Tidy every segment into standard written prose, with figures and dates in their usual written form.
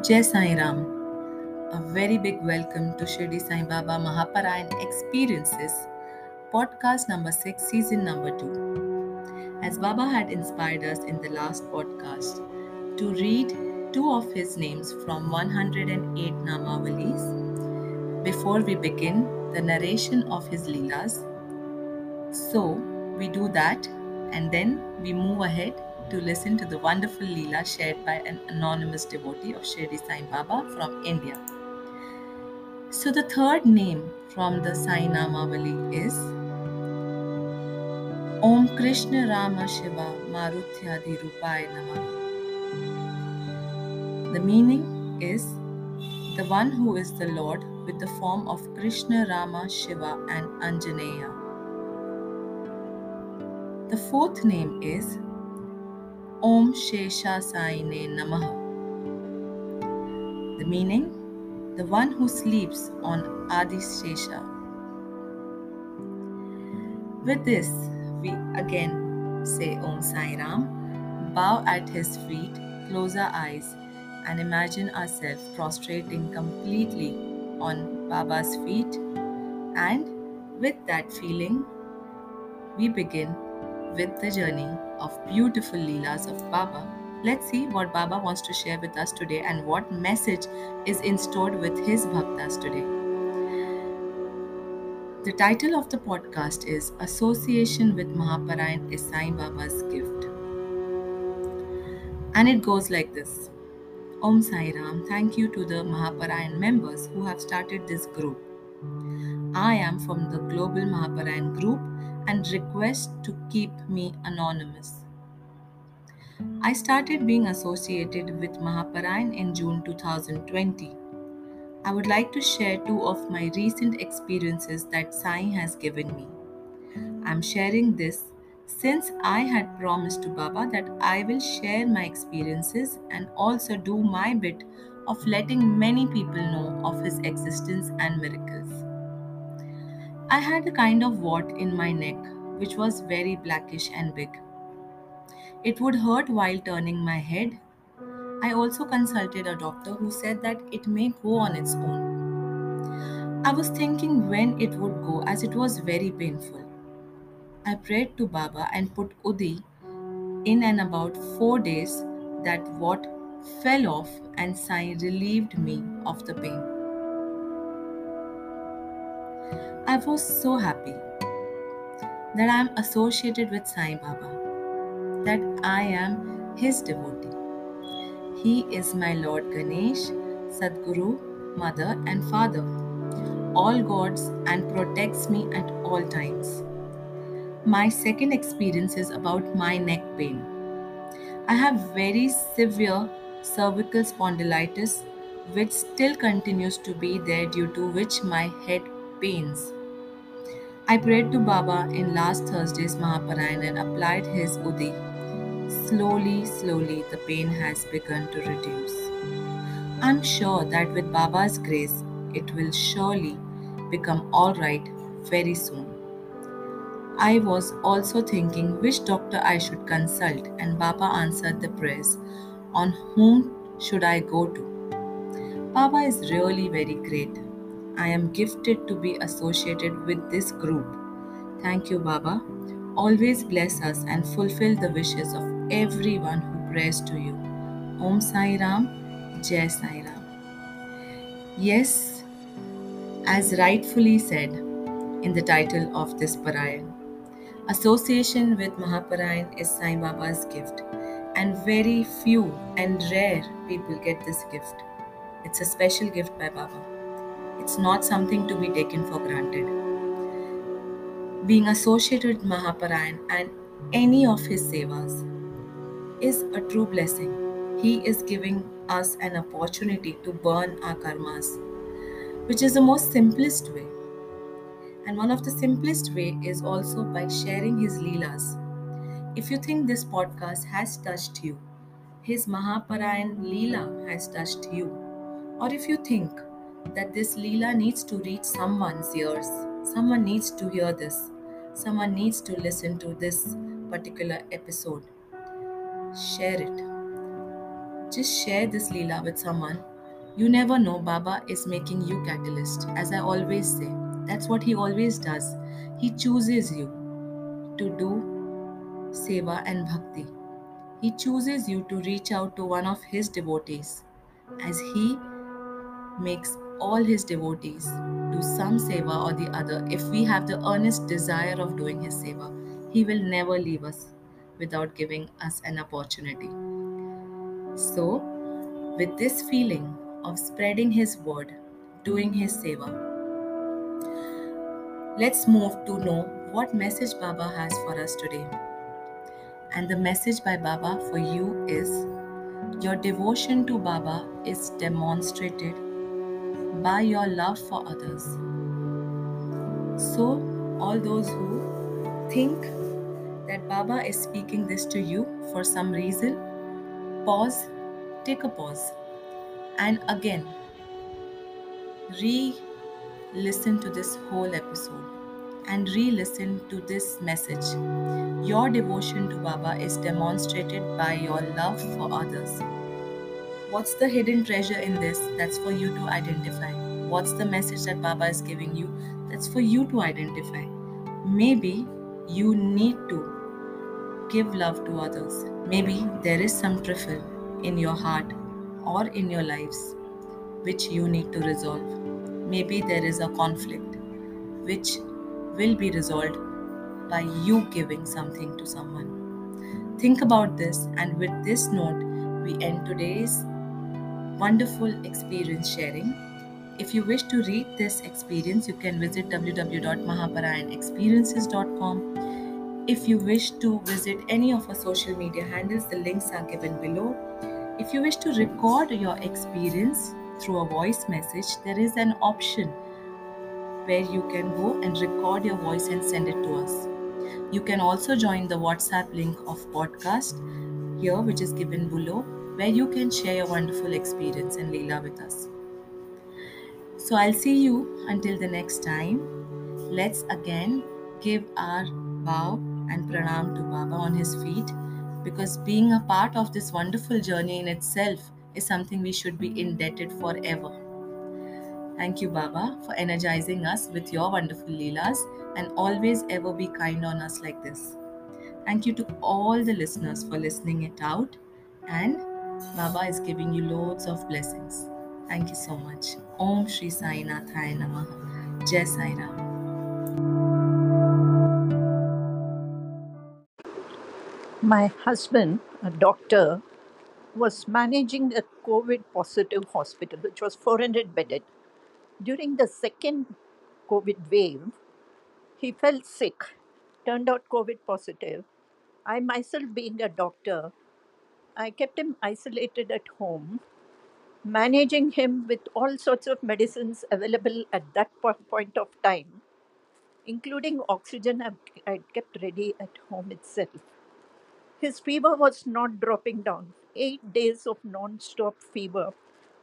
Jai Sai Ram. A very big welcome to Shirdi Sai Baba Mahaparayan Experiences, podcast number 6, season number 2. As Baba had inspired us in the last podcast to read 2 of his names from 108 Namavalis, before we begin the narration of his leelas. So we do that and then we move ahead to listen to the wonderful leela shared by an anonymous devotee of Shirdi Sai Baba from India. So the third name from the Sai Namavali is Om Krishna Rama Shiva Maruthyadi Rupaya Namaha. The meaning is the one who is the Lord with the form of Krishna, Rama, Shiva and Anjaneya. The fourth name is Om Shesha Sai Ne Namah. The meaning, the one who sleeps on Adi Shesha. With this, we again say Om Sai Ram, bow at his feet, close our eyes and imagine ourselves prostrating completely on Baba's feet, and with that feeling, we begin with the journey of beautiful leelas of Baba. Let's see what Baba wants to share with us today and what message is in store with his bhaktas today. The title of the podcast is Association with Mahaparayan is Sai Baba's Gift. And it goes like this. Om Sai Ram, thank you to the Mahaparayan members who have started this group. I am from the Global Mahaparayan group and request to keep me anonymous. I started being associated with Mahaparayan in June 2020. I would like to share 2 of my recent experiences that Sai has given me. I'm sharing this since I had promised to Baba that I will share my experiences and also do my bit of letting many people know of his existence and miracles. I had a kind of wart in my neck, which was very blackish and big. It would hurt while turning my head. I also consulted a doctor who said that it may go on its own. I was thinking when it would go as it was very painful. I prayed to Baba and put Udi in, and about 4 days that wart fell off and Sai relieved me of the pain. I was so happy that I am associated with Sai Baba, that I am his devotee. He is my Lord Ganesh, Sadguru, Mother and Father, all gods, and protects me at all times. My second experience is about my neck pain. I have very severe cervical spondylitis, which still continues to be there, due to which my head pains. I prayed to Baba in last Thursday's Mahaparayan and applied his Udi. Slowly, the pain has begun to reduce. I'm sure that with Baba's grace, it will surely become alright very soon. I was also thinking which doctor I should consult, and Baba answered the prayers on whom should I go to. Baba is really very great. I am gifted to be associated with this group. Thank you, Baba. Always bless us and fulfill the wishes of everyone who prays to you. Om Sai Ram, Jai Sai Ram. Yes, as rightfully said in the title of this Parayan, association with Mahaparayan is Sai Baba's gift, and very few and rare people get this gift. It's a special gift by Baba. It's not something to be taken for granted. Being associated with Mahaparayan and any of his sevas is a true blessing. He is giving us an opportunity to burn our karmas, which is the most simplest way. And one of the simplest way is also by sharing his leelas. If you think this podcast has touched you, his Mahaparayan leela has touched you, or if you think that this leela needs to reach someone's ears, someone needs to hear this, someone needs to listen to this particular episode, share it. Just share this leela with someone. You never know, Baba is making you catalyst. As I always say, that's what he always does. He chooses you to do seva and bhakti. He chooses you to reach out to one of his devotees, as he makes all his devotees do some seva or the other. If we have the earnest desire of doing his seva, he will never leave us without giving us an opportunity. So, with this feeling of spreading his word, doing his seva, let's move to know what message Baba has for us today. And the message by Baba for you is, your devotion to Baba is demonstrated by your love for others. So, all those who think that Baba is speaking this to you for some reason, pause, take a pause, and again, re-listen to this whole episode and re-listen to this message. Your devotion to Baba is demonstrated by your love for others. What's the hidden treasure in this? That's for you to identify. What's the message that Baba is giving you? That's for you to identify. Maybe you need to give love to others. Maybe there is some trifle in your heart or in your lives which you need to resolve. Maybe there is a conflict which will be resolved by you giving something to someone. Think about this, and with this note, we end today's wonderful experience sharing. If you wish to read this experience, you can visit www.mahaparayanexperiences.com. If you wish to visit any of our social media handles, the links are given below. If you wish to record your experience through a voice message, there is an option where you can go and record your voice and send it to us. You can also join the WhatsApp link of podcast here, which is given below, where you can share your wonderful experience and leela with us. So I'll see you until the next time. Let's again give our bow and pranam to Baba on his feet, because being a part of this wonderful journey in itself is something we should be indebted forever. Thank you, Baba, for energizing us with your wonderful leelas, and always ever be kind on us like this. Thank you to all the listeners for listening it out, and Baba is giving you loads of blessings. Thank you so much. Om Shri Sai Nath Hai Namaha. Jai Sai Ram. My husband, a doctor, was managing a COVID-positive hospital, which was 400-bedded. During the second COVID wave, he fell sick, turned out COVID positive. I myself being a doctor, I kept him isolated at home, managing him with all sorts of medicines available at that point of time, including oxygen I kept ready at home itself. His fever was not dropping down. 8 days of non-stop fever.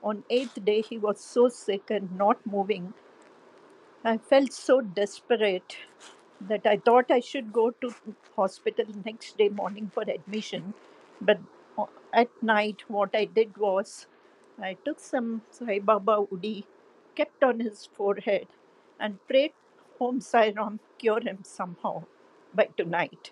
On 8th day, he was so sick and not moving. I felt so desperate that I thought I should go to hospital next day morning for admission. But at night, what I did was, I took some Sai Baba Udi, kept on his forehead, and prayed, Om Sai Ram, cure him somehow by tonight.